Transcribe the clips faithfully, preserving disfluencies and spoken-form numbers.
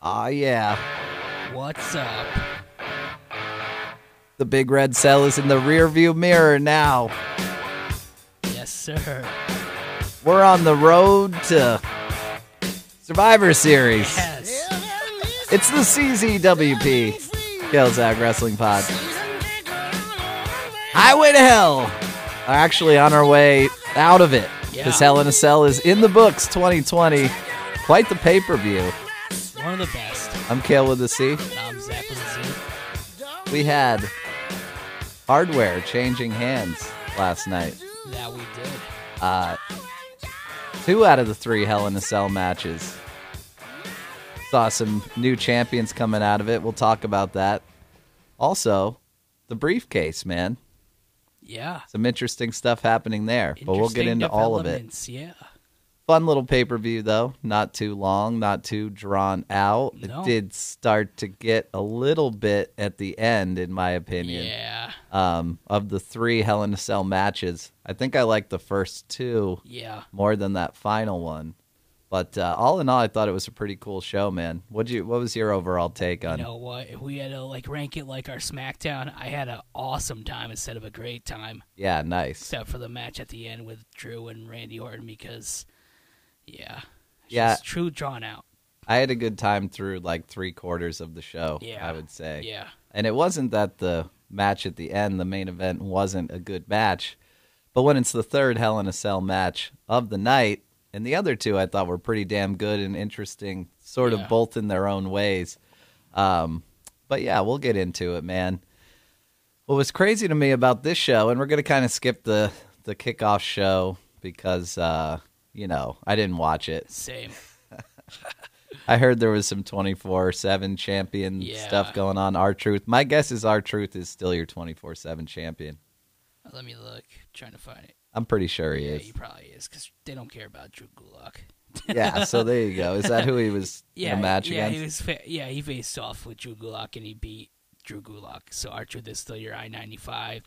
Ah, uh, yeah. What's up? The big red cell is in the rearview mirror now. Yes, sir. We're on the road to Survivor Series. Yes. It's the C Z W P, Killzag Wrestling Pod. Highway to Hell. Are actually on our way out of it. Because yeah. Hell in a Cell is in the books twenty twenty. Quite the pay-per-view. One of the best. I'm Kale with the C. And I'm Zach with the Z. We had hardware changing hands last night. Yeah, we did. Uh, two out of the three Hell in a Cell matches. Saw some new champions coming out of it. We'll talk about that. Also, the briefcase, man. Yeah. Some interesting stuff happening there, but we'll get into all of it. Yeah. Fun little pay-per-view, though. Not too long, not too drawn out. No. It did start to get a little bit at the end, in my opinion. Yeah. Um, of the three Hell in a Cell matches, I think I liked the first two yeah. more than that final one. But uh, all in all, I thought it was a pretty cool show, man. What'd you, what was your overall take on it? You know what? We had to like rank it like our SmackDown. I had an awesome time instead of a great time. Yeah, nice. Except for the match at the end with Drew and Randy Orton because, yeah, it's yeah. just true drawn out. I had a good time through like three quarters of the show, yeah. I would say. Yeah. And it wasn't that the match at the end, the main event, wasn't a good match. But when it's the third Hell in a Cell match of the night, and the other two I thought were pretty damn good and interesting, sort yeah. of both in their own ways. Um, but yeah, we'll get into it, man. What was crazy to me about this show, and we're going to kind of skip the, the kickoff show because, uh, you know, I didn't watch it. Same. I heard there was some twenty-four seven champion yeah. stuff going on. R-Truth. My guess is R-Truth is still your twenty-four seven champion. Let me look. I'm trying to find it. I'm pretty sure he yeah, is. He probably is, because they don't care about Drew Gulak. Yeah, so there you go. Is that who he was yeah, in a match yeah, against? He was, yeah, he faced off with Drew Gulak, and he beat Drew Gulak. So R-Truth is still your I ninety-five.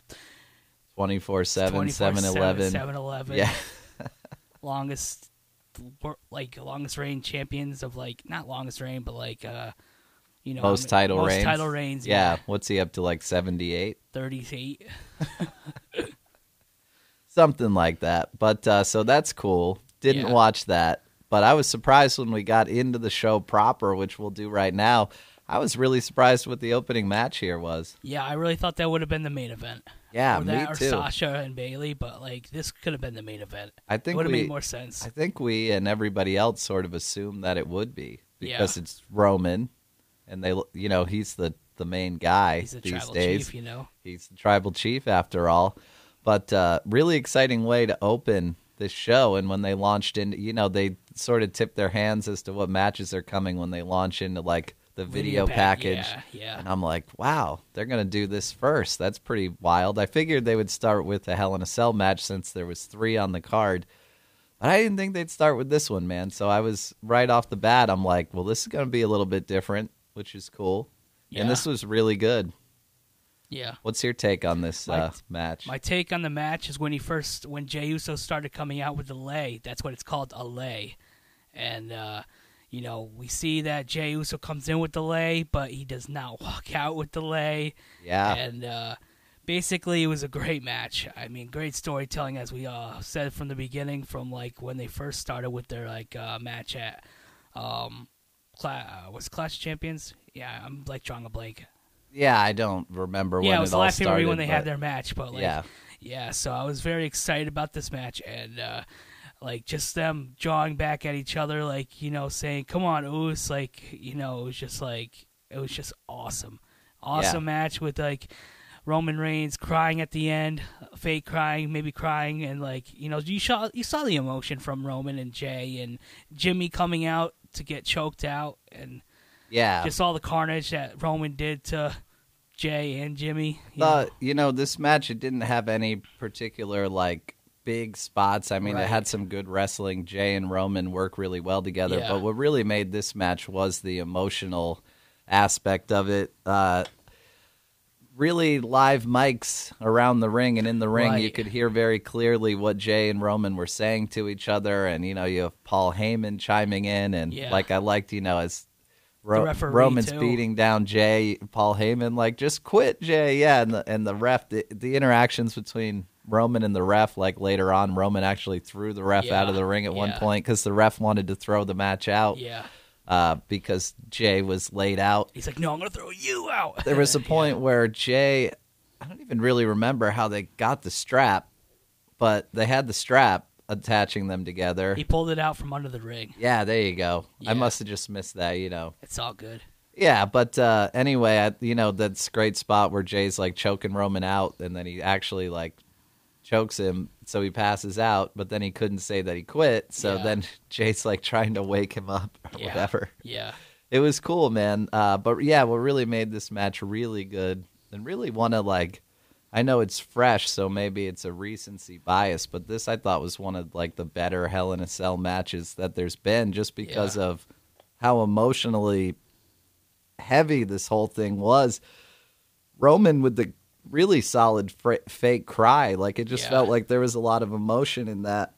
twenty-four seven, seven eleven. Yeah. Longest, like, longest reign champions of, like, not longest reign, but, like, uh, you know. Most I mean, title most reigns. Most title reigns. Yeah. yeah, what's he up to, like, seventy-eight? thirty-eight. Something like that. But uh, so that's cool. Didn't yeah. watch that. But I was surprised when we got into the show proper, which we'll do right now. I was really surprised what the opening match here was. Yeah, I really thought that would have been the main event. Yeah, or that, me too. Or Sasha and Bayley, but like this could have been the main event. I think it would have made more sense. I think we and everybody else sort of assumed that it would be because yeah. it's Roman, and they, you know, he's the, the main guy he's the these tribal days. Chief, you know, he's the tribal chief after all. But uh, really exciting way to open this show. And when they launched in, you know, they sort of tipped their hands as to what matches are coming when they launch into, like, the video, video package. Yeah, yeah. And I'm like, wow, they're going to do this first. That's pretty wild. I figured they would start with a Hell in a Cell match since there was three on the card. But I didn't think they'd start with this one, man. So I was right off the bat, I'm like, well, this is going to be a little bit different, which is cool. Yeah. And this was really good. Yeah. What's your take on this my, uh, match? My take on the match is when he first, when Jey Uso started coming out with the lay, that's what it's called, a lay. And, uh, you know, we see that Jey Uso comes in with the lay, but he does not walk out with the lay. Yeah. And uh, basically it was a great match. I mean, great storytelling, as we uh, said from the beginning, from like when they first started with their like uh, match at, um, Cla- uh, was Clash Champions? Yeah, I'm like drawing a blank. Yeah, I don't remember yeah, when it, it all started. Yeah, it was last when they but, had their match, but like, yeah. yeah, so I was very excited about this match, and uh, like just them jawing back at each other, like, you know, saying, "Come on, Oos!" Like, you know, it was just like it was just awesome, awesome yeah. match with like Roman Reigns crying at the end, fake crying, maybe crying, and like you know, you saw you saw the emotion from Roman and Jey and Jimmy coming out to get choked out and. Yeah. Just all the carnage that Roman did to Jey and Jimmy. You, uh, know? you know, this match, it didn't have any particular, like, big spots. I mean, right. it had some good wrestling. Jey and Roman work really well together. Yeah. But what really made this match was the emotional aspect of it. Uh, really live mics around the ring and in the ring. Right. You could hear very clearly what Jey and Roman were saying to each other. And, you know, you have Paul Heyman chiming in. And, yeah. like, I liked, you know, as... Ro- referee Roman's too. beating down Jey, Paul Heyman, like, just quit, Jey. Yeah, and the, and the ref, the, the interactions between Roman and the ref, like later on, Roman actually threw the ref yeah. out of the ring at yeah. one point because the ref wanted to throw the match out. Yeah. Uh, because Jey was laid out. He's like, no, I'm going to throw you out. There was a point yeah. where Jey, I don't even really remember how they got the strap, but they had the strap attaching them together. He pulled it out from under the ring. Yeah, there you go. Yeah. I must have just missed that, you know. It's all good. Yeah, but uh, anyway, I, you know, that's great spot where Jay's like choking Roman out, and then he actually like chokes him, so he passes out, but then he couldn't say that he quit, so yeah. then Jay's like trying to wake him up or yeah. whatever. Yeah. It was cool, man. Uh, but yeah, what really made this match really good and really want to like, I know it's fresh, so maybe it's a recency bias, but this I thought was one of like the better Hell in a Cell matches that there's been, just because yeah. of how emotionally heavy this whole thing was. Roman with the really solid fr- fake cry, like it just yeah. felt like there was a lot of emotion in that.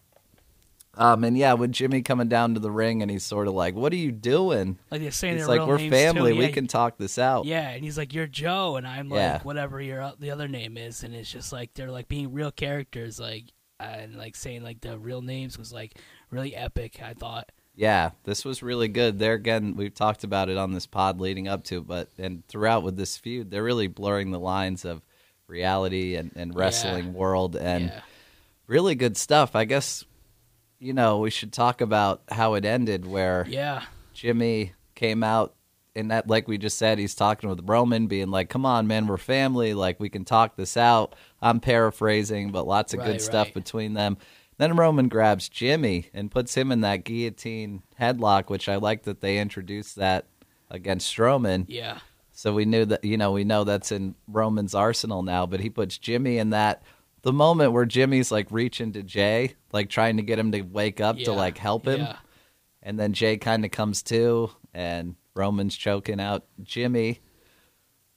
Um, and yeah, with Jimmy coming down to the ring and he's sort of like, what are you doing? Like they're saying it's like, we're family. Yeah, we can talk this out. Yeah. And he's like, you're Joe. And I'm like, yeah. whatever your, the other name is. And it's just like, they're like being real characters. Like, and like saying like the real names was like really epic, I thought. Yeah. This was really good. There again, we've talked about it on this pod leading up to, but, and throughout with this feud, they're really blurring the lines of reality and, and wrestling yeah. world and yeah. really good stuff. I guess, you know, we should talk about how it ended where yeah. Jimmy came out and that, like we just said, he's talking with Roman being like, come on, man, we're family. Like we can talk this out. I'm paraphrasing, but lots of right, good right. stuff between them. Then Roman grabs Jimmy and puts him in that guillotine headlock, which I like that they introduced that against Strowman. Yeah. So we knew that, you know, we know that's in Roman's arsenal now, but he puts Jimmy in that. The moment where Jimmy's like reaching to Jey, like trying to get him to wake up yeah, to like help him. Yeah. And then Jey kind of comes to and Roman's choking out Jimmy.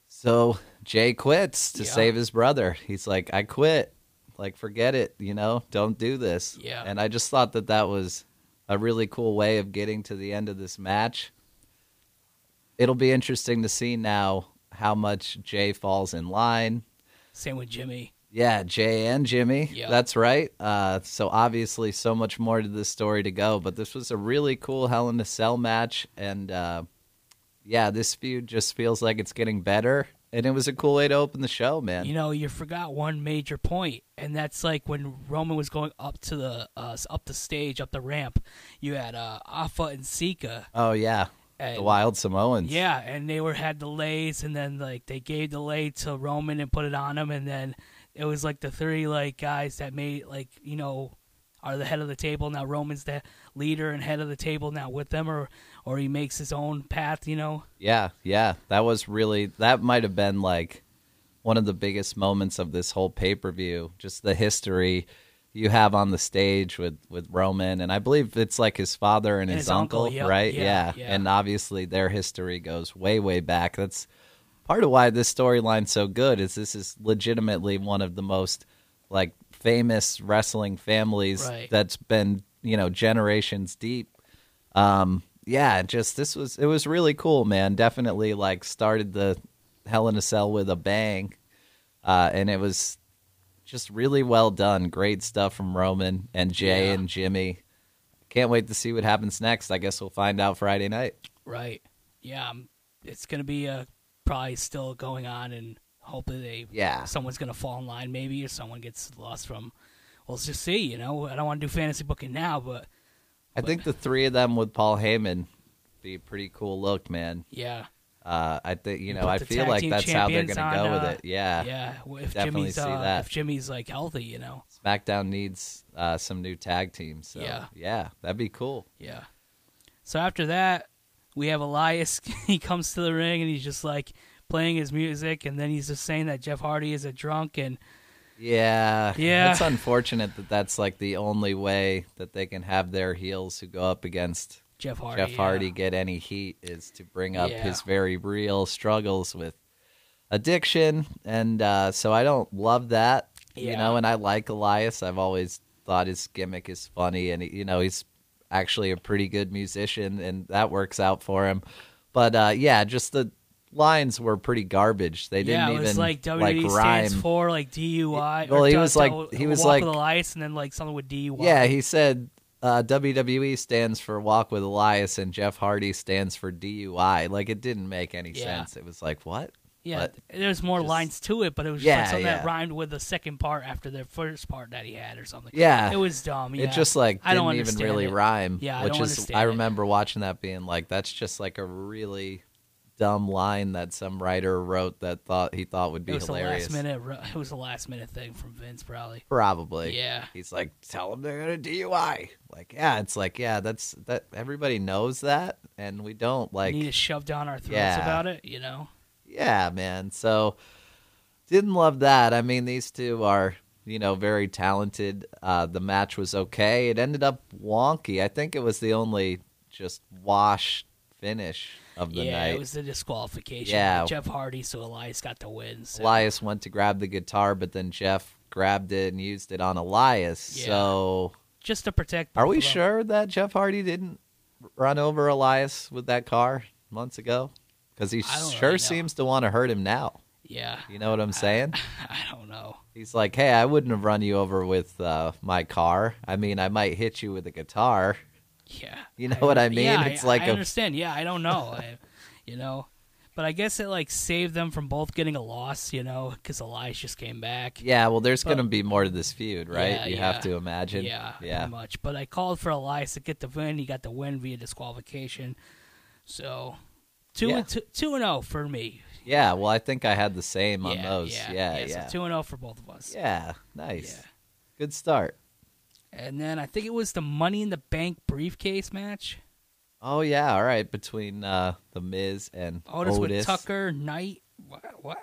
So Jey quits to yeah. save his brother. He's like, I quit. Like, forget it, you know, don't do this. Yeah. And I just thought that that was a really cool way of getting to the end of this match. It'll be interesting to see now how much Jey falls in line. Same with Jimmy. Yeah, Jey and Jimmy. Yep. That's right. Uh, so obviously so much more to this story to go, but this was a really cool Hell in a Cell match. And uh, yeah, this feud just feels like it's getting better. And it was a cool way to open the show, man. You know, you forgot one major point, and that's like when Roman was going up to the uh, up the stage, up the ramp, you had uh, Afa and Sika. Oh, yeah. And, the Wild Samoans. Yeah, and they were had delays, and then like they gave the lay to Roman and put it on him, and then it was like the three like guys that made like, you know, are the head of the table now. Roman's the leader and head of the table now with them, or or he makes his own path, you know. Yeah, yeah, that was really that might have been like one of the biggest moments of this whole pay per view. Just the history you have on the stage with with Roman, and I believe it's like his father and, and his, his uncle, uncle yep, right? Yeah, yeah. yeah, and obviously their history goes way way back. That's part of why this storyline's so good is this is legitimately one of the most like famous wrestling families right. that's been, you know, generations deep. Um, yeah, just this was it was really cool, man. Definitely like started the Hell in a Cell with a bang, uh, and it was just really well done. Great stuff from Roman and Jey yeah. and Jimmy. Can't wait to see what happens next. I guess we'll find out Friday night. Right? Yeah, it's gonna be a. probably still going on, and hopefully they yeah someone's gonna fall in line maybe, or someone gets lost from. Well, let's just see, you know. I don't want to do fantasy booking now, but I but. think the three of them with Paul Heyman be a pretty cool look, man. Yeah, uh, I think you know. But I feel like that's how they're gonna on, go uh, with it. Yeah, yeah. Well, if definitely Jimmy's, see uh, that. If Jimmy's like healthy, you know, SmackDown needs uh, some new tag teams. So, yeah, yeah, that'd be cool. Yeah. So after that, we have Elias. He comes to the ring and he's just like playing his music, and then he's just saying that Jeff Hardy is a drunk, and yeah, yeah, it's unfortunate that that's like the only way that they can have their heels who go up against Jeff Hardy, Jeff Hardy yeah. get any heat is to bring up yeah. his very real struggles with addiction, and uh, so I don't love that, yeah. you know. And I like Elias. I've always thought his gimmick is funny, and he, you know he's. actually a pretty good musician, and that works out for him. But uh, yeah, just the lines were pretty garbage. They didn't yeah, it was even like W W E like, rhyme. Stands for like D U I. Well, or he, was like, he was walk like with Elias, and then like something with D U I. Yeah, he said uh, W W E stands for Walk with Elias, and Jeff Hardy stands for D U I. Like it didn't make any yeah. sense. It was like what? Yeah, there's more just, lines to it, but it was just yeah, like something yeah. that rhymed with the second part after the first part that he had or something. Yeah. It was dumb. Yeah. It just like didn't I don't even really it. rhyme. Yeah, I which don't is understand I remember it. watching that being like, that's just like a really dumb line that some writer wrote that thought he thought would be it was hilarious. A last minute, it was a last minute thing from Vince probably. Probably. Yeah. He's like, tell them they're going to D U I. Like, yeah, it's like, yeah, that's that. Everybody knows that, and we don't like we need to shove down our throats yeah. about it, you know? Yeah, man. So didn't love that. I mean, these two are, you know, very talented. Uh, the match was okay. It ended up wonky. I think it was the only just wash finish of the yeah, night. Yeah, it was the disqualification. Yeah. Jeff Hardy, so Elias got the win. So. Elias went to grab the guitar, but then Jeff grabbed it and used it on Elias. Yeah. So just to protect both Are we sure that Jeff Hardy didn't run over Elias with that car months ago? Because he sure really seems to want to hurt him now. Yeah. You know what I'm saying? I, I don't know. He's like, hey, I wouldn't have run you over with uh, my car. I mean, I might hit you with a guitar. Yeah. You know I, what I mean? Yeah, it's I, like I a... understand. Yeah, I don't know. I, you know, but I guess it like saved them from both getting a loss, you know, because Elias just came back. Yeah, well, there's going to be more to this feud, right? Yeah, you yeah. have to imagine. Yeah, yeah, pretty much. But I called for Elias to get the win. He got the win via disqualification. So... Two yeah. and two, two and oh for me. Yeah, well, I think I had the same yeah, on those. Yeah, yeah, yeah. yeah. So two and oh for both of us. Yeah, nice. Yeah. Good start. And then I think it was the Money in the Bank briefcase match. Oh yeah, all right. Between uh, the Miz and Otis, Otis with Tucker, Knight. What? What?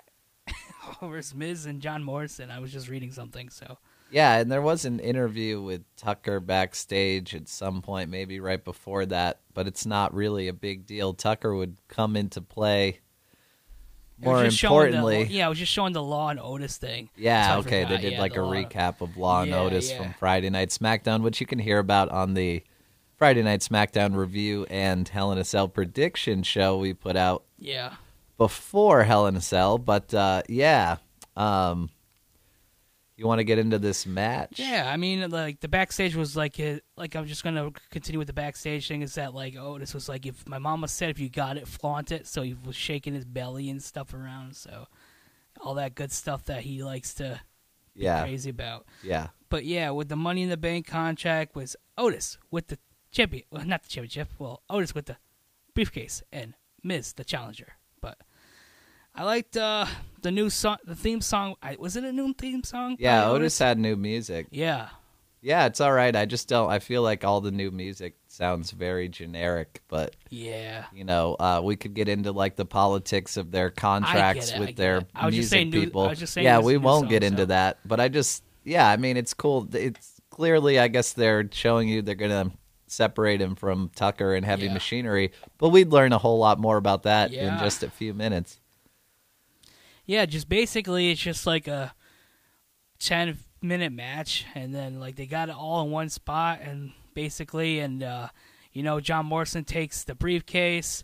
Versus Miz and John Morrison. I was just reading something. So. Yeah, and there was an interview with Tucker backstage at some point, maybe right before that, but it's not really a big deal. Tucker would come into play more importantly. The, yeah, I was just showing the Law and Otis thing. Yeah, okay, they did yeah, like the a recap of, of Law and yeah, Otis yeah. from Friday Night SmackDown, which you can hear about on the Friday Night SmackDown review and Hell in a Cell prediction show we put out yeah. before Hell in a Cell. But, uh, yeah, um... You want to get into this match? Yeah, I mean, like, the backstage was like, it, like I'm just going to continue with the backstage thing, is that, like, Otis was like, if my mama said if you got it, flaunt it, so he was shaking his belly and stuff around, so all that good stuff that he likes to be yeah. crazy about. Yeah. But, yeah, with the Money in the Bank contract was Otis with the champion, well, not the championship, well, Otis with the briefcase, and Miz, the challenger, but... I liked uh, the new song, the theme song. I, was it a new theme song? Yeah, Otis? Otis had new music. Yeah. Yeah, it's all right. I just don't, I feel like all the new music sounds very generic, but, yeah, you know, uh, we could get into, like, the politics of their contracts it, with their I was music just saying new, people. I was just saying yeah, we won't song, get into so. that, but I just, yeah, I mean, it's cool. It's clearly, I guess they're showing you they're going to separate him from Tucker and Heavy yeah. Machinery, but we'd learn a whole lot more about that yeah. in just a few minutes. Yeah, just basically it's just like a ten-minute match, and then like they got it all in one spot, and basically, and uh, you know, John Morrison takes the briefcase,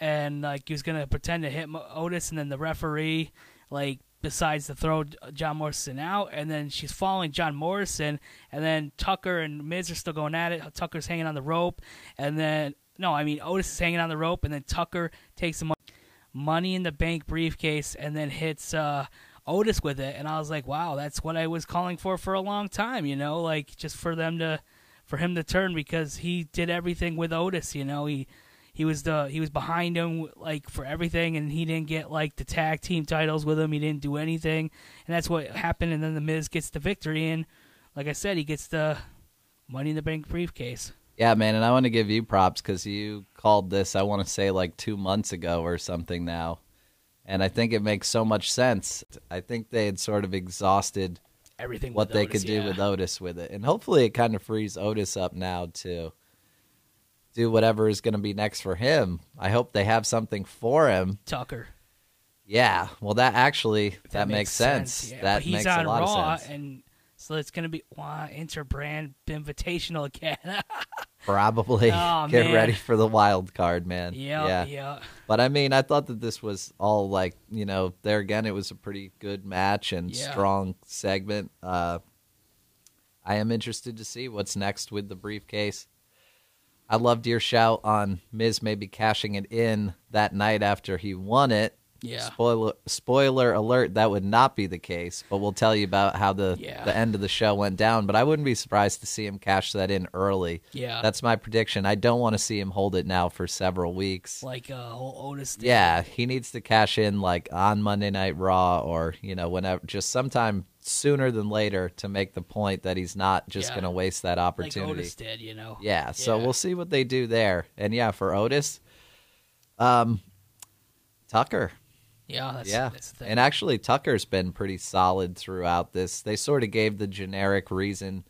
and like he was gonna pretend to hit Otis, and then the referee like decides to throw John Morrison out, and then she's following John Morrison, and then Tucker and Miz are still going at it. Tucker's hanging on the rope, and then no, I mean Otis is hanging on the rope, and then Tucker takes him up. Money in the Bank briefcase, and then hits uh, Otis with it, and I was like, wow, that's what I was calling for for a long time, you know, like just for them to, for him to turn, because he did everything with Otis, you know, he he was the he was behind him like for everything, and he didn't get like the tag team titles with him, he didn't do anything, and that's what happened, and then the Miz gets the victory, and like I said, he gets the Money in the Bank briefcase. Yeah, man, and I want to give you props because you called this, I want to say, like two months ago or something now, and I think it makes so much sense. I think they had sort of exhausted everything what they could do with Otis with it, and hopefully it kind of frees Otis up now to do whatever is going to be next for him. I hope they have something for him. Tucker. Yeah, well, that actually, that makes sense. That makes a lot of sense. So it's going to be, wow, Interbrand Invitational again. Probably oh, get man. ready for the wild card, man. Yeah, yeah, yeah. But I mean, I thought that this was all like, you know, there again, it was a pretty good match and yeah. strong segment. Uh, I am interested to see what's next with the briefcase. I loved your shout on Miz maybe cashing it in that night after he won it. Yeah. Spoiler spoiler alert, that would not be the case, but we'll tell you about how the, yeah. the end of the show went down. But I wouldn't be surprised to see him cash that in early. Yeah. That's my prediction. I don't want to see him hold it now for several weeks. Like uh, Otis did. Yeah, he needs to cash in like on Monday Night Raw or, you know, whenever, just sometime sooner than later to make the point that he's not just yeah. going to waste that opportunity. Like Otis did, you know. Yeah, yeah, so we'll see what they do there. And yeah, for Otis, um, Tucker. Yeah, that's, yeah. that's the thing. And actually, Tucker's been pretty solid throughout this. They sort of gave the generic reason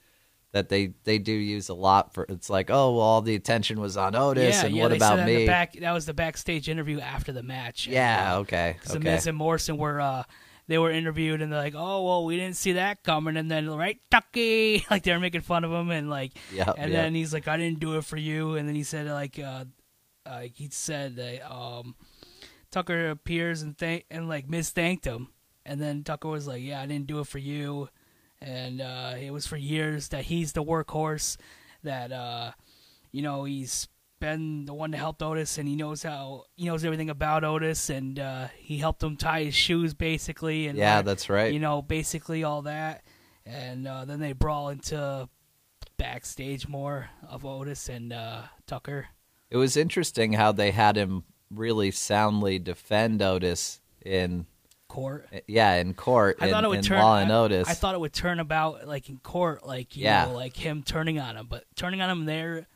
that they, they do use a lot for. It's like, oh, well, all the attention was on Otis, yeah, and yeah, what about that me? Back, that was the backstage interview after the match. Yeah, and, uh, okay. Because okay. the Miz and Morrison were uh, they were interviewed, and they're like, oh, well, we didn't see that coming, and then right, Tucky, like they were making fun of him, and like, yep, and yep. then he's like, I didn't do it for you, and then he said like, uh, uh, he said that. Um, Tucker appears and thank and like Miz thanked him, and then Tucker was like, "Yeah, I didn't do it for you," and uh, it was for years that he's the workhorse, that uh, you know he's been the one to help Otis, and he knows how he knows everything about Otis, and uh, he helped him tie his shoes basically, and yeah, like, that's right, you know, basically all that, and uh, then they brawl into backstage more of Otis and uh, Tucker. It was interesting how they had him really soundly defend Otis in court. Yeah, in court. I in, thought it would turn. Law and Otis. I thought it would turn about like in court, like you yeah. know, like him turning on him. But turning on him there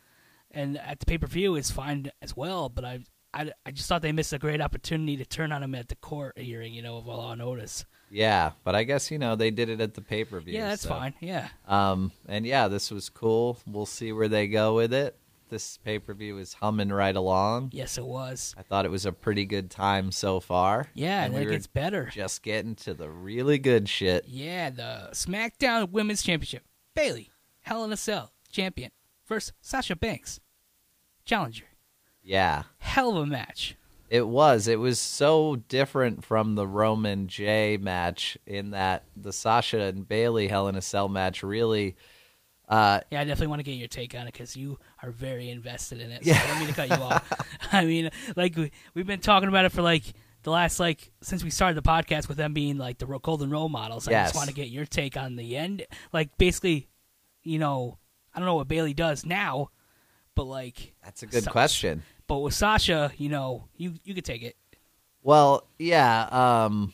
and at the pay per view is fine as well. But I, I, I just thought they missed a great opportunity to turn on him at the court hearing, you know, of Law and Otis. Yeah, but I guess you know they did it at the pay per view. Yeah, that's so. fine. Yeah. Um, and yeah, this was cool. We'll see where they go with it. This pay-per-view is humming right along. Yes, it was. I thought it was a pretty good time so far. Yeah, and, and we it gets better. Just getting to the really good shit. Yeah, the SmackDown Women's Championship. Bayley, Hell in a Cell, champion, versus Sasha Banks, challenger. Yeah. Hell of a match. It was. It was so different from the Roman Jey match in that the Sasha and Bayley Hell in a Cell match really... Uh, yeah, I definitely want to get your take on it because you are very invested in it. So yeah. I don't mean to cut you off. I mean, like, we, we've been talking about it for, like, the last, like, since we started the podcast with them being, like, the golden role models. Yes. I just want to get your take on the end. Like, basically, you know, I don't know what Bayley does now, but, like... That's a good Sa- question. But with Sasha, you know, you, you could take it. Well, yeah, um...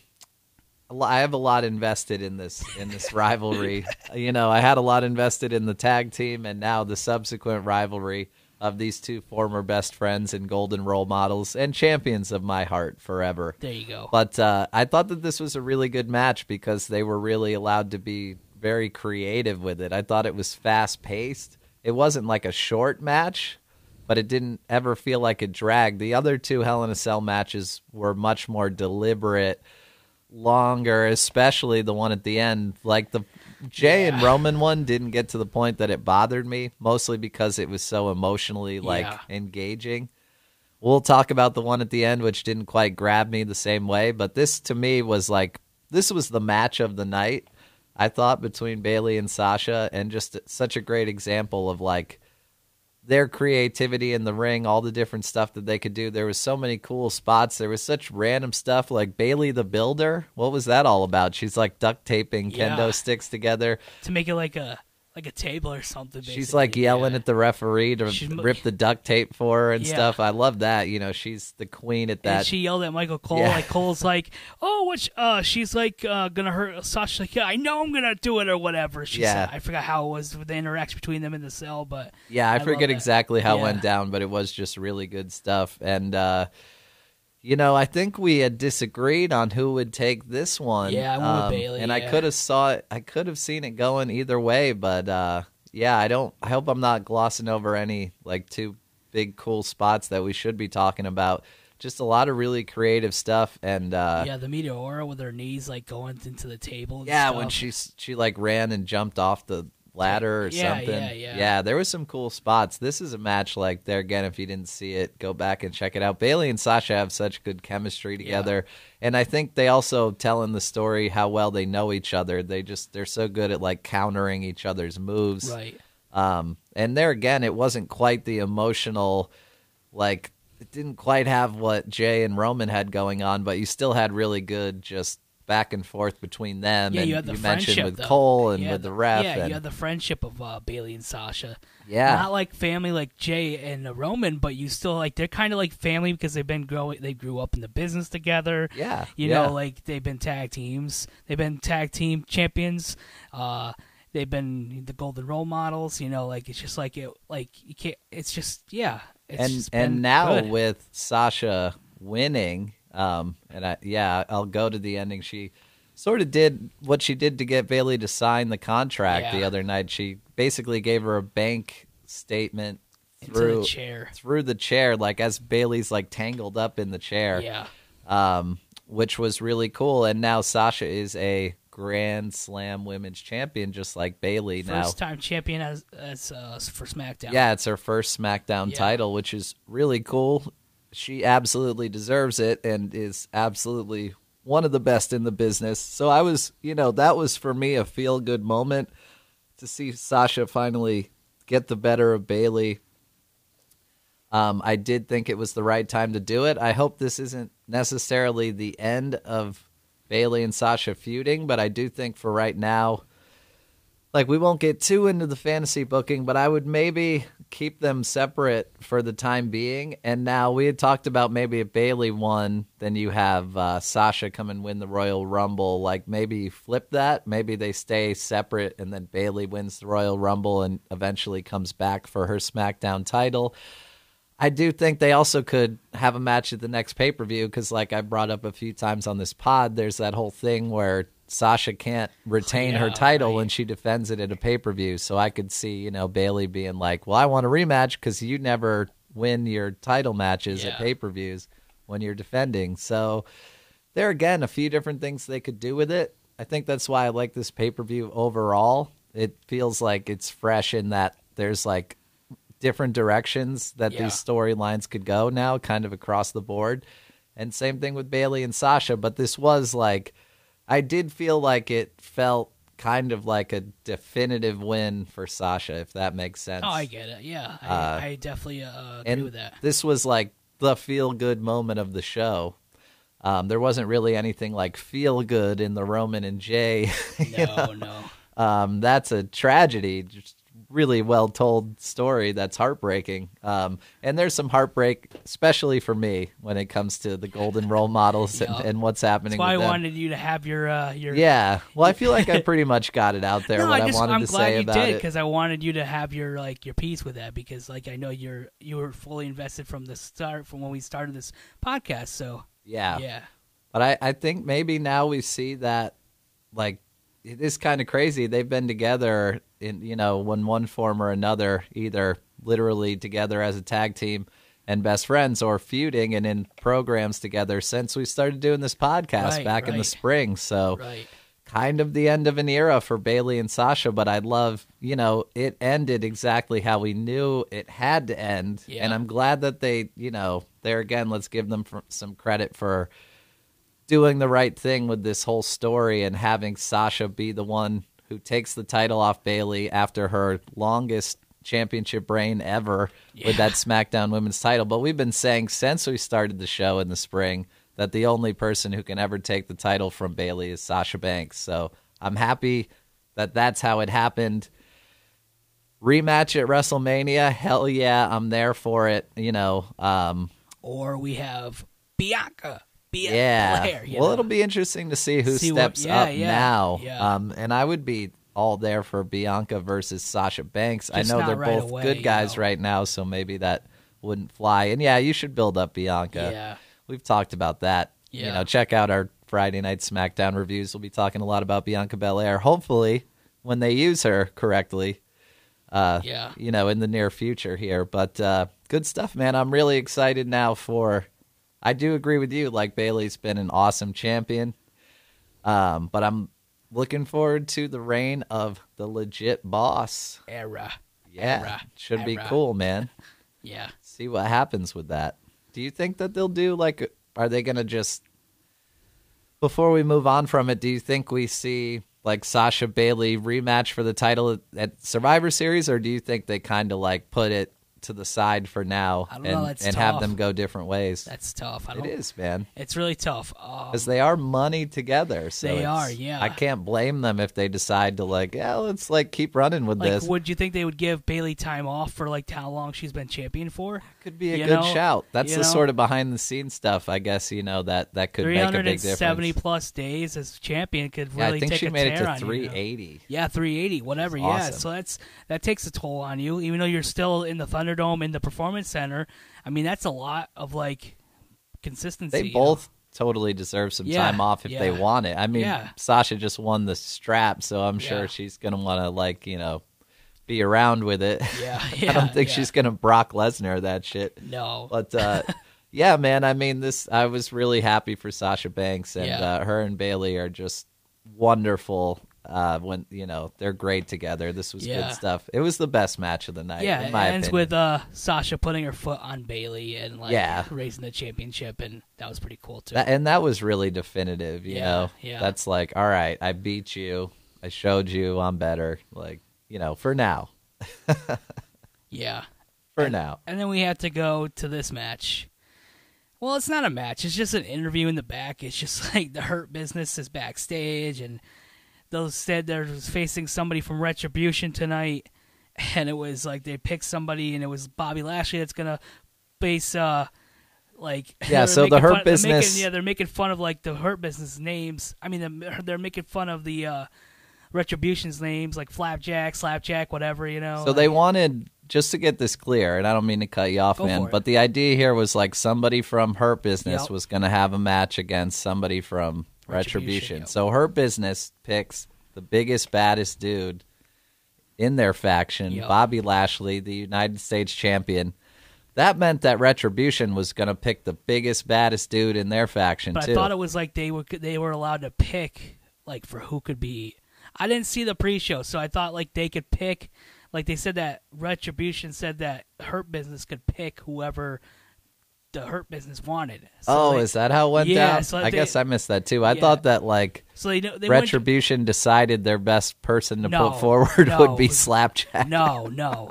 I have a lot invested in this in this rivalry. You know, I had a lot invested in the tag team and now the subsequent rivalry of these two former best friends and golden role models and champions of my heart forever. There you go. But uh, I thought that this was a really good match because they were really allowed to be very creative with it. I thought it was fast-paced. It wasn't like a short match, but it didn't ever feel like a drag. The other two Hell in a Cell matches were much more deliberate, longer, especially the one at the end. Like the Jey yeah. and Roman one didn't get to the point that it bothered me, mostly because it was so emotionally like yeah. engaging. We'll talk about the one at the end, which didn't quite grab me the same way, but this to me was like, this was the match of the night, I thought, between Bayley and Sasha, and just such a great example of like their creativity in the ring, all the different stuff that they could do. There was so many cool spots. There was such random stuff like Bayley the Builder. What was that all about? She's like duct taping yeah. kendo sticks together to make it like a like a table or something. Basically. She's like yelling yeah. at the referee to she's... rip the duct tape for her and yeah. stuff. I love that. You know, she's the queen at that. And she yelled at Michael Cole. Yeah. Like Cole's like, oh, what? She, uh, she's like uh, gonna hurt Sasha. Like, yeah, I know I'm gonna do it or whatever. She yeah. said, I forgot how it was with the interaction between them in the cell, but yeah, I, I forget exactly how yeah. it went down, but it was just really good stuff. And uh, you know, I think we had disagreed on who would take this one. Yeah, I went with um, Bayley, and yeah. I could have saw it. I could have seen it going either way, but uh, yeah, I don't. I hope I'm not glossing over any like two big cool spots that we should be talking about. Just a lot of really creative stuff, and uh, yeah, the Meteora with her knees like going into the table. And yeah, stuff. When she she like ran and jumped off the ladder or yeah, something. Yeah, yeah. yeah, there was some cool spots. This is a match like there again. If you didn't see it, go back and check it out. Bayley and Sasha have such good chemistry together, yeah. and I think they also tell in the story how well they know each other. They just they're so good at like countering each other's moves. Right. Um, and there again, it wasn't quite the emotional, like it didn't quite have what Jey and Roman had going on, but you still had really good just. Back and forth between them, yeah, and you, had the you mentioned with though. Cole and with the, the ref. Yeah, and... you had the friendship of uh, Bayley and Sasha. Yeah, not like family like Jey and uh, Roman, but you still like they're kind of like family because they've been growing. They grew up in the business together. Yeah, you yeah. know, like they've been tag teams. They've been tag team champions. Uh, they've been the golden role models. You know, like it's just like it. Like you can't. It's just yeah. It's and just and now good. With Sasha winning. Um, and I, yeah, I'll go to the ending. She sort of did what she did to get Bayley to sign the contract yeah. the other night. She basically gave her a bank statement through the chair, through the chair, like as Bayley's like tangled up in the chair, yeah. Um, which was really cool. And now Sasha is a Grand Slam Women's Champion, just like Bayley first now. First time champion as, as uh, for SmackDown. Yeah, it's her first SmackDown yeah. title, which is really cool. She absolutely deserves it and is absolutely one of the best in the business. So I was, you know, that was for me a feel-good moment to see Sasha finally get the better of Bayley. Um, I did think it was the right time to do it. I hope this isn't necessarily the end of Bayley and Sasha feuding, but I do think for right now, like, we won't get too into the fantasy booking, but I would maybe keep them separate for the time being. And now we had talked about maybe if Bayley won, then you have uh, Sasha come and win the Royal Rumble. Like, maybe flip that. Maybe they stay separate, and then Bayley wins the Royal Rumble and eventually comes back for her SmackDown title. I do think they also could have a match at the next pay-per-view because, like I brought up a few times on this pod, there's that whole thing where Sasha can't retain yeah, her title right. when she defends it at a pay-per-view. So I could see, you know, Bayley being like, well, I want a rematch because you never win your title matches yeah. at pay-per-views when you're defending. So there again, a few different things they could do with it. I think that's why I like this pay-per-view overall. It feels like it's fresh in that there's like different directions that yeah. these storylines could go now kind of across the board. And same thing with Bayley and Sasha, but this was like, I did feel like it felt kind of like a definitive win for Sasha, if that makes sense. Oh, I get it. Yeah, I, uh, I definitely uh, agree and with that. This was like the feel-good moment of the show. Um, there wasn't really anything like feel-good in the Roman and Jey. No, know? no. Um, that's a tragedy. Just really well-told story that's heartbreaking. Um, and there's some heartbreak, especially for me, when it comes to the golden role models yep. and, and what's happening. That's why with I them. wanted you to have your... Uh, your... Yeah. Well, I feel like I pretty much got it out there no, what I, just, I wanted I'm to say about it. I'm glad you did, because I wanted you to have your like your piece with that, because like I know you're you were fully invested from the start, from when we started this podcast, so... Yeah. Yeah. But I, I think maybe now we see that, like, it is kind of crazy. They've been together in, you know, when one form or another, either literally together as a tag team and best friends or feuding and in programs together since we started doing this podcast right, back right. in the spring. So right. kind of the end of an era for Bayley and Sasha, but I love, you know, it ended exactly how we knew it had to end. Yeah. And I'm glad that they, you know, there again, let's give them some credit for doing the right thing with this whole story and having Sasha be the one who takes the title off Bayley after her longest championship reign ever yeah. with that SmackDown Women's title. But we've been saying since we started the show in the spring that the only person who can ever take the title from Bayley is Sasha Banks. So I'm happy that that's how it happened. Rematch at WrestleMania. Hell yeah, I'm there for it. You know, um, or we have Bianca. Yeah, Belair, well, know? It'll be interesting to see who see steps what, yeah, up yeah, now. Yeah. Um, and I would be all there for Bianca versus Sasha Banks. Just I know they're right both away, good guys you know? right now, so maybe that wouldn't fly. And yeah, you should build up Bianca. Yeah. We've talked about that. Yeah. You know, check out our Friday night SmackDown reviews. We'll be talking a lot about Bianca Belair. Hopefully, when they use her correctly, uh, yeah. you know, in the near future here. But uh, good stuff, man. I'm really excited now for. I do agree with you. Like Bayley's been an awesome champion, um, but I'm looking forward to the reign of the Legit Boss era. Yeah, era. Should era. Be cool, man. Yeah. See what happens with that. Do you think that they'll do, like, are they going to just, before we move on from it, do you think we see, like, Sasha Bailey rematch for the title at Survivor Series, or do you think they kind of, like, put it to the side for now and, and have them go different ways? That's tough. I don't, it is, man. It's really tough. Because um, they are money together. So they are, yeah. I can't blame them if they decide to, like, yeah, let's, like, keep running with like, this. Would you think they would give Bailey time off for, like, how long she's been champion for? That could be a you good know? shout. That's you the know? sort of behind-the-scenes stuff, I guess, you know, that, that could make a big difference. three hundred seventy-plus days as champion could really yeah, I think take she a made tear it to three eighty. You know? Yeah, three eighty, whatever, awesome. yeah. So that's that takes a toll on you, even though you're still in the Thunder Dome in the Performance Center. I mean, that's a lot of like consistency. They both know? totally deserve some yeah, time off if yeah. they want it. I mean, yeah. Sasha just won the strap, so I'm sure yeah. she's gonna want to like you know be around with it. Yeah, yeah I don't think yeah. she's gonna Brock Lesnar that shit. No, but uh, yeah, man. I mean, this I was really happy for Sasha Banks, and yeah. uh, her and Bayley are just wonderful. Uh, when you know they're great together, this was yeah. good stuff. It was the best match of the night. Yeah, in my it ends opinion. with uh, Sasha putting her foot on Bayley and like yeah. raising the championship, and that was pretty cool too. That, and that was really definitive. You yeah, know, yeah. that's like, all right, I beat you, I showed you, I'm better. Like you know, for now. yeah, for and, now. And then we had to go to this match. Well, it's not a match. It's just an interview in the back. It's just like the Hurt Business is backstage and. They said they was facing somebody from Retribution tonight, and it was like they picked somebody, and it was Bobby Lashley that's gonna face uh like yeah. So the Hurt Business, yeah, they're making fun of like the Hurt Business names. I mean, they're, they're making fun of the uh, Retribution's names, like Flapjack, Slapjack, whatever, you know. So they wanted. Just to get this clear, and I don't mean to cut you off, Go man, but the idea here was like somebody from Hurt Business yep. was going to have a match against somebody from Retribution. Retribution. Yep. So Hurt Business picks the biggest, baddest dude in their faction, yep. Bobby Lashley, the United States champion. That meant that Retribution was going to pick the biggest, baddest dude in their faction, but too. I thought it was like they were, they were allowed to pick like for who could be. I didn't see the pre-show, so I thought like they could pick. Like they said that Retribution said that Hurt Business could pick whoever the Hurt Business wanted. So oh, like, is that how it went yeah, down? So I they, guess I missed that too. I yeah. thought that like so they, they Retribution went, decided their best person to no, put forward no, would be Slapjack. No, no.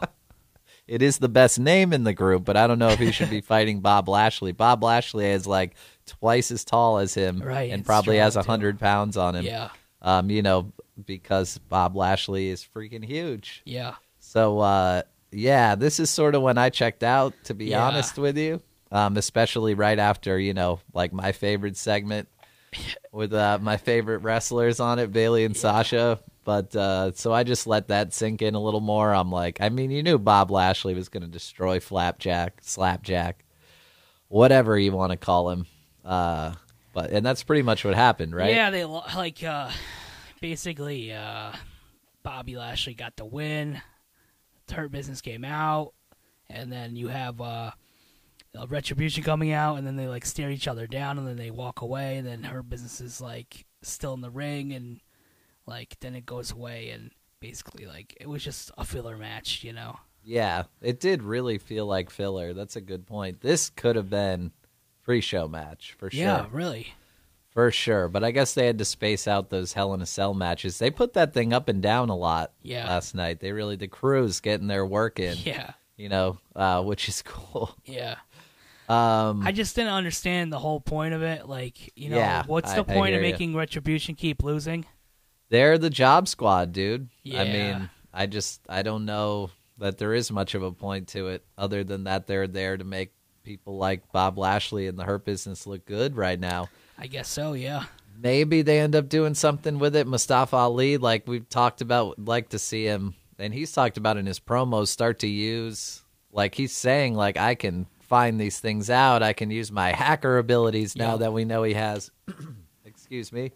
It is the best name in the group, but I don't know if he should be fighting Bob Lashley. Bob Lashley is like twice as tall as him right, and probably has one hundred too. pounds on him. Yeah. Um, you know, because Bob Lashley is freaking huge. Yeah. So, uh, yeah, this is sort of when I checked out, to be yeah. honest with you, um, especially right after, you know, like my favorite segment with uh, my favorite wrestlers on it, Bayley and yeah. Sasha. But uh, so I just let that sink in a little more. I'm like, I mean, you knew Bob Lashley was going to destroy Flapjack, Slapjack, whatever you want to call him. Uh, but and that's pretty much what happened, right? Yeah, they like uh, basically uh, Bobby Lashley got the win. Hurt Business came out, and then you have uh, Retribution coming out, and then they like stare each other down, and then they walk away, and then Hurt Business is like still in the ring, and like then it goes away, and basically like it was just a filler match, you know? Yeah, it did really feel like filler. That's a good point. This could have been pre-show match for sure. Yeah, really. For sure, but I guess they had to space out those Hell in a Cell matches. They put that thing up and down a lot yeah. last night. They really, the crew's getting their work in, yeah. you know, uh, which is cool. Yeah. Um, I just didn't understand the whole point of it. Like, you know, yeah, what's the I, point I of making you. Retribution keep losing? They're the job squad, dude. Yeah. I mean, I just, I don't know that there is much of a point to it other than that they're there to make people like Bob Lashley and the Hurt Business look good right now. I guess so, yeah. Maybe they end up doing something with it. Mustafa Ali, like we've talked about, would like to see him, and he's talked about in his promos, start to use, like he's saying, like, I can find these things out. I can use my hacker abilities now yeah. that we know he has. Excuse me.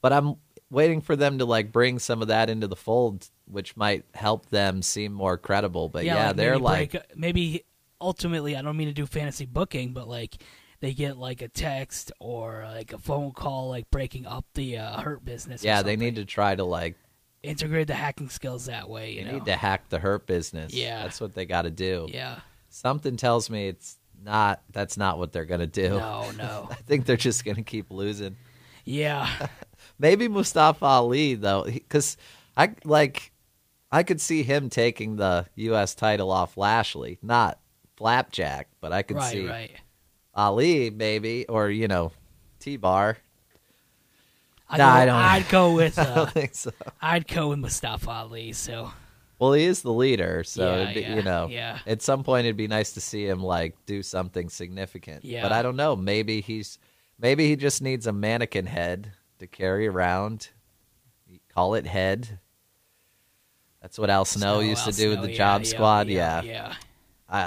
But I'm waiting for them to, like, bring some of that into the fold, which might help them seem more credible. But, yeah, yeah like they're maybe like... Break, maybe, ultimately, I don't mean to do fantasy booking, but, like... they get like a text or like a phone call, like breaking up the uh, Hurt Business. Yeah, they need to try to like integrate the hacking skills that way. You they know? need to hack the Hurt Business. Yeah, that's what they got to do. Yeah, something tells me it's not. That's not what they're gonna do. No, no. I think they're just gonna keep losing. Yeah, maybe Mustafa Ali though, because I like. I could see him taking the U S title off Lashley, not Slapjack, but I could right, see right. Ali maybe, or you know, T-Bar. I nah, go, I don't. I'd go with. Uh, I don't think so. I'd go with Mustafa Ali. So. Well, he is the leader, so yeah, it'd be, yeah, you know, yeah. at some point it'd be nice to see him like do something significant. Yeah. But I don't know. Maybe he's. Maybe he just needs a mannequin head to carry around. Call it head. That's what Al Snow, Snow used to Al do Snow, with the yeah, Job yeah, Squad. Yeah. yeah. yeah.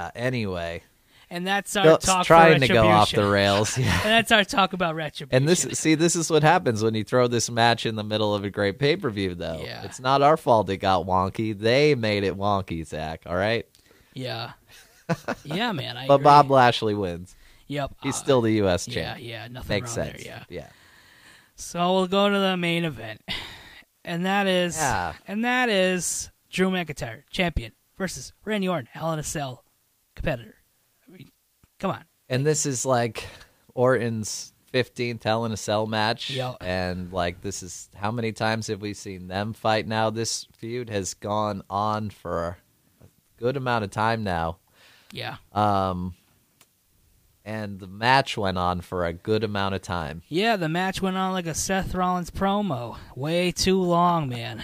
Uh, anyway. And that's our Phil's talk trying to go off the rails. Yeah. And that's our talk about Retribution. And this, see, this is what happens when you throw this match in the middle of a great pay-per-view, though. Yeah. It's not our fault it got wonky. They made it wonky, Zach. All right? Yeah. Yeah, man. I but agree. Bob Lashley wins. Yep. He's uh, still the U S champ. Yeah, yeah. Nothing Makes wrong sense. there. Yeah. yeah. So we'll go to the main event. And that is yeah. and that is Drew McIntyre, champion, versus Randy Orton, Hell in a Cell competitor. I mean, come on. And this is like Orton's fifteenth Hell in a Cell match. Yep. And like this is how many times have we seen them fight now? This feud has gone on for a good amount of time now. Yeah. Um And the match went on for a good amount of time. Yeah, the match went on like a Seth Rollins promo. Way too long, man.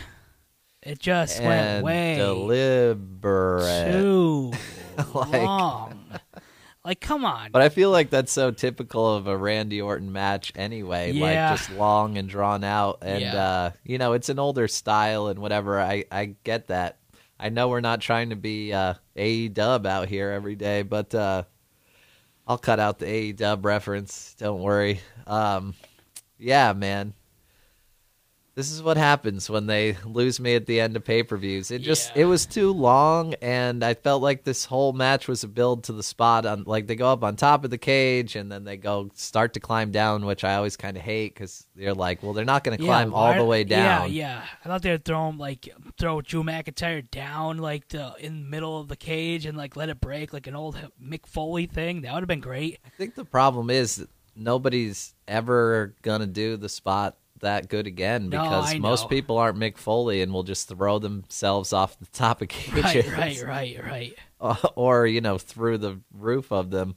It just and went way deliberate. too like, long. Like, come on. But I feel like that's so typical of a Randy Orton match anyway. Yeah. Like, just long and drawn out. And, yeah. uh, you know, it's an older style and whatever. I, I get that. I know we're not trying to be uh, A E W out here every day, but... Uh, I'll cut out the A E W reference. Don't worry. Um, yeah, man. This is what happens when they lose me at the end of pay-per-views. It just yeah. it was too long, and I felt like this whole match was a build to the spot. On like they go up on top of the cage, and then they go start to climb down, which I always kind of hate because they're like, well, they're not going to yeah, climb all the way down. Yeah, yeah. I thought they would throw him like throw Drew McIntyre down like the, in the middle of the cage and like let it break like an old Mick Foley thing. That would have been great. I think the problem is nobody's ever going to do the spot that good again because no, most people aren't Mick Foley and will just throw themselves off the top of cages. Right, right, right, right. Or, you know, through the roof of them.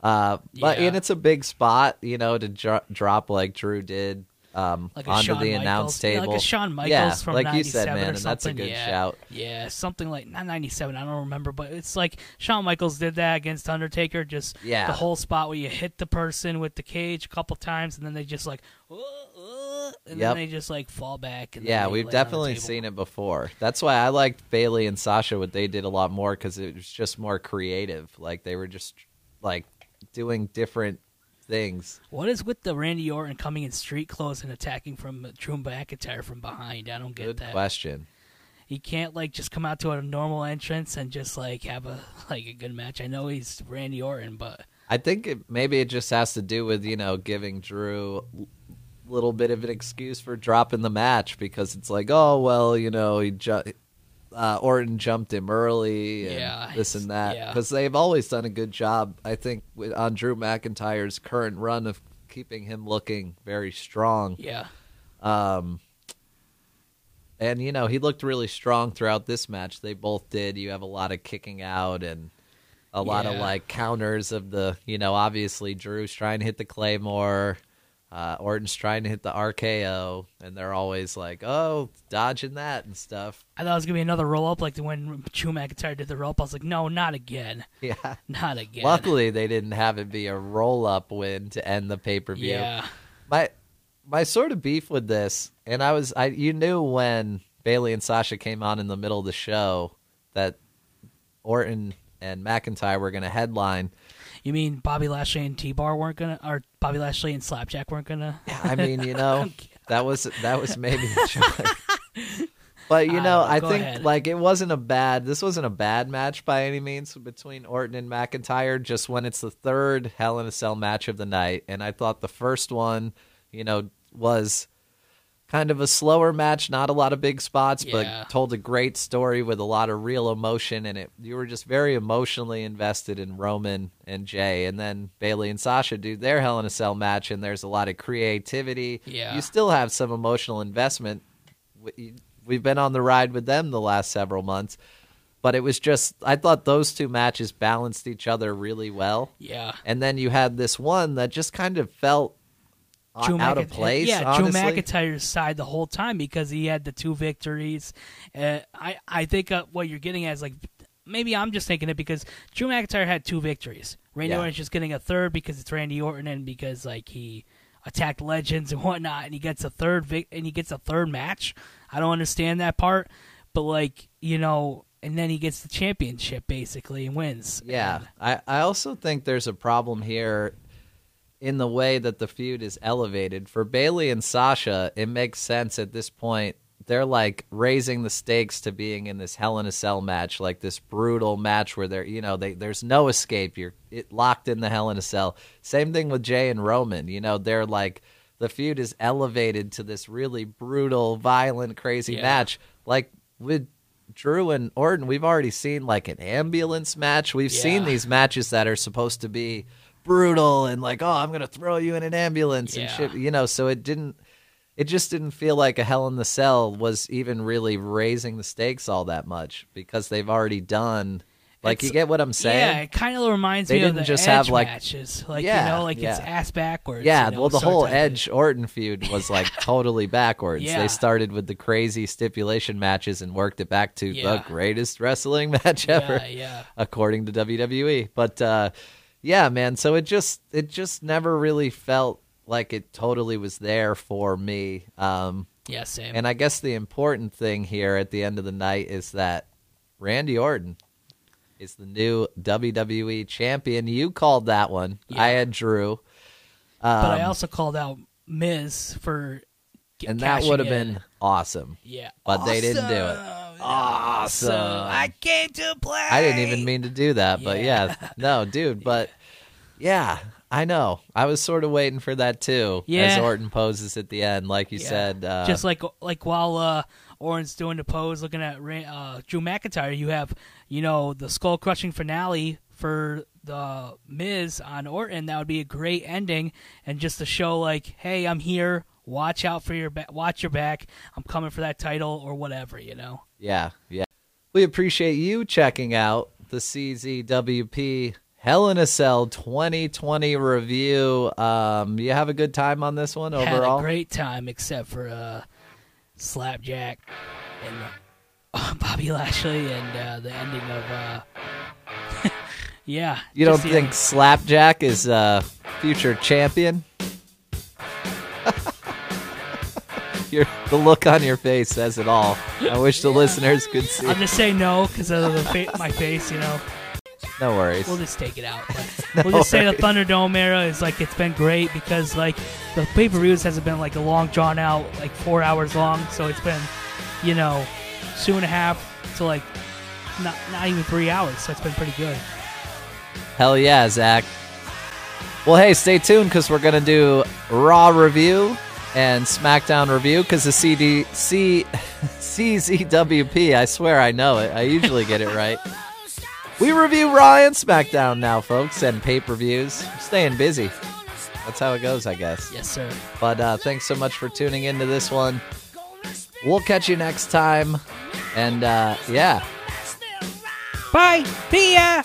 Uh, but yeah. And it's a big spot, you know, to dro- drop like Drew did um, like onto Shawn the Michaels. announce table. Yeah, like a Shawn Michaels yeah, from like ninety-seven you said, man, and that's a good yeah. shout. Yeah, something like, not ninety-seven, I don't remember, but it's like Shawn Michaels did that against Undertaker, just yeah. the whole spot where you hit the person with the cage a couple times and then they just like, whoa. And yep. then they just, like, fall back. And yeah, we've definitely seen it before. That's why I liked Bayley and Sasha, what they did a lot more, because it was just more creative. Like, they were just, like, doing different things. What is with the Randy Orton coming in street clothes and attacking from Drew McIntyre from behind? I don't get Good that. Good question. He can't, like, just come out to a normal entrance and just, like, have a like a good match. I know he's Randy Orton, but... I think it, maybe it just has to do with, you know, giving Drew... little bit of an excuse for dropping the match because it's like, oh, well, you know, he ju- uh, Orton jumped him early and yeah, this and that. Because yeah. they've always done a good job, I think, with, on Drew McIntyre's current run of keeping him looking very strong. Yeah. Um. And, you know, he looked really strong throughout this match. They both did. You have a lot of kicking out and a lot yeah. of, like, counters of the, you know, obviously Drew's trying to hit the Claymore. Uh, Orton's trying to hit the R K O, and they're always like, oh, dodging that and stuff. I thought it was going to be another roll-up, like when Drew McIntyre did the roll-up. I was like, no, not again. Yeah. Not again. Luckily, they didn't have it be a roll-up win to end the pay-per-view. Yeah. My my sort of beef with this, and I was, I you knew when Bayley and Sasha came on in the middle of the show that Orton and McIntyre were going to headline. You mean Bobby Lashley and T-Bar weren't gonna, or Bobby Lashley and Slapjack weren't gonna? Yeah, I mean, you know, that was that was maybe a choice. But you know, uh, I think ahead. like it wasn't a bad. This wasn't a bad match by any means between Orton and McIntyre. Just when it's the third Hell in a Cell match of the night, and I thought the first one, you know, was kind of a slower match, not a lot of big spots, yeah. but told a great story with a lot of real emotion, and it you were just very emotionally invested in Roman and Jey. And then Bayley and Sasha do their Hell in a Cell match, and there's a lot of creativity. Yeah. You still have some emotional investment. We've been on the ride with them the last several months, but it was just, I thought those two matches balanced each other really well. Yeah. And then you had this one that just kind of felt Joe out McIntyre, of place, yeah, honestly. Joe McIntyre's side the whole time because he had the two victories. Uh, I, I think uh, what you're getting at is like, maybe I'm just thinking it because Drew McIntyre had two victories. Randy yeah. Orton's just getting a third because it's Randy Orton and because like he attacked legends and whatnot, and he gets a third vic- and he gets a third match. I don't understand that part, but like, you know, and then he gets the championship basically and wins. Yeah, and I, I also think there's a problem here in the way that the feud is elevated. For Bayley and Sasha, it makes sense at this point. They're like raising the stakes to being in this Hell in a Cell match, like this brutal match where they're, you know, they, there's no escape. You're it, locked in the Hell in a Cell. Same thing with Jey and Roman. You know, they're like, the feud is elevated to this really brutal, violent, crazy yeah. match. Like with Drew and Orton, we've already seen like an ambulance match. We've yeah. seen these matches that are supposed to be brutal and like, oh, I'm going to throw you in an ambulance yeah. and shit, you know, so it didn't, it just didn't feel like a Hell in the Cell was even really raising the stakes all that much because they've already done, like, it's, you get what I'm saying? Yeah, it kind of reminds they me didn't of the just Edge have, like, matches, like, yeah, you know, like yeah. it's ass backwards. Yeah, you know, well, the whole Edge-Orton feud was, like, totally backwards. Yeah. They started with the crazy stipulation matches and worked it back to yeah. the greatest wrestling match ever, yeah, yeah. according to W W E, but, uh, yeah, man. So it just it just never really felt like it totally was there for me. Um, yeah, same. And I guess the important thing here at the end of the night is that Randy Orton is the new W W E champion. You called that one. Yeah. I had Drew. Um, but I also called out Miz for cashing in. And that would have been awesome. Yeah. But awesome. They didn't do it. Awesome. I came to play. I didn't even mean to do that, but yeah. yeah. No, dude, but yeah, I know. I was sort of waiting for that too yeah. as Orton poses at the end, like you yeah. said. Uh, Just like like while uh, Orton's doing the pose, looking at uh, Drew McIntyre, you have, you know, the skull-crushing finale for the Miz on Orton. That would be a great ending, and just to show like, hey, I'm here. Watch out for your ba- watch your back. I'm coming for that title or whatever, you know. Yeah, yeah. We appreciate you checking out the C Z W P Hell in a Cell twenty twenty review. Um, you have a good time on this one overall? Had a great time, except for uh, Slapjack and uh, Bobby Lashley and uh, the ending of. Uh... yeah. You don't think end. Slapjack is a uh, future champion? Your, the look on your face says it all. I wish the yeah. listeners could see. I'm just saying no because of the fa- my face, you know. No worries. We'll just take it out. Like, no we'll just worries. Say the Thunderdome era is like it's been great because like the pay-per-views hasn't been like a long drawn out, like four hours long. So it's been, you know, two and a half to like not not even three hours. So it's been pretty good. Hell yeah, Zach. Well, hey, stay tuned because we're gonna do Raw review and SmackDown review because the C D C C Z W P, I swear I know it. I usually get it right. We review Raw and SmackDown now, folks, and pay-per-views. I'm staying busy. That's how it goes, I guess. Yes, sir. But uh, thanks so much for tuning into this one. We'll catch you next time. And, uh, yeah. Bye. See ya.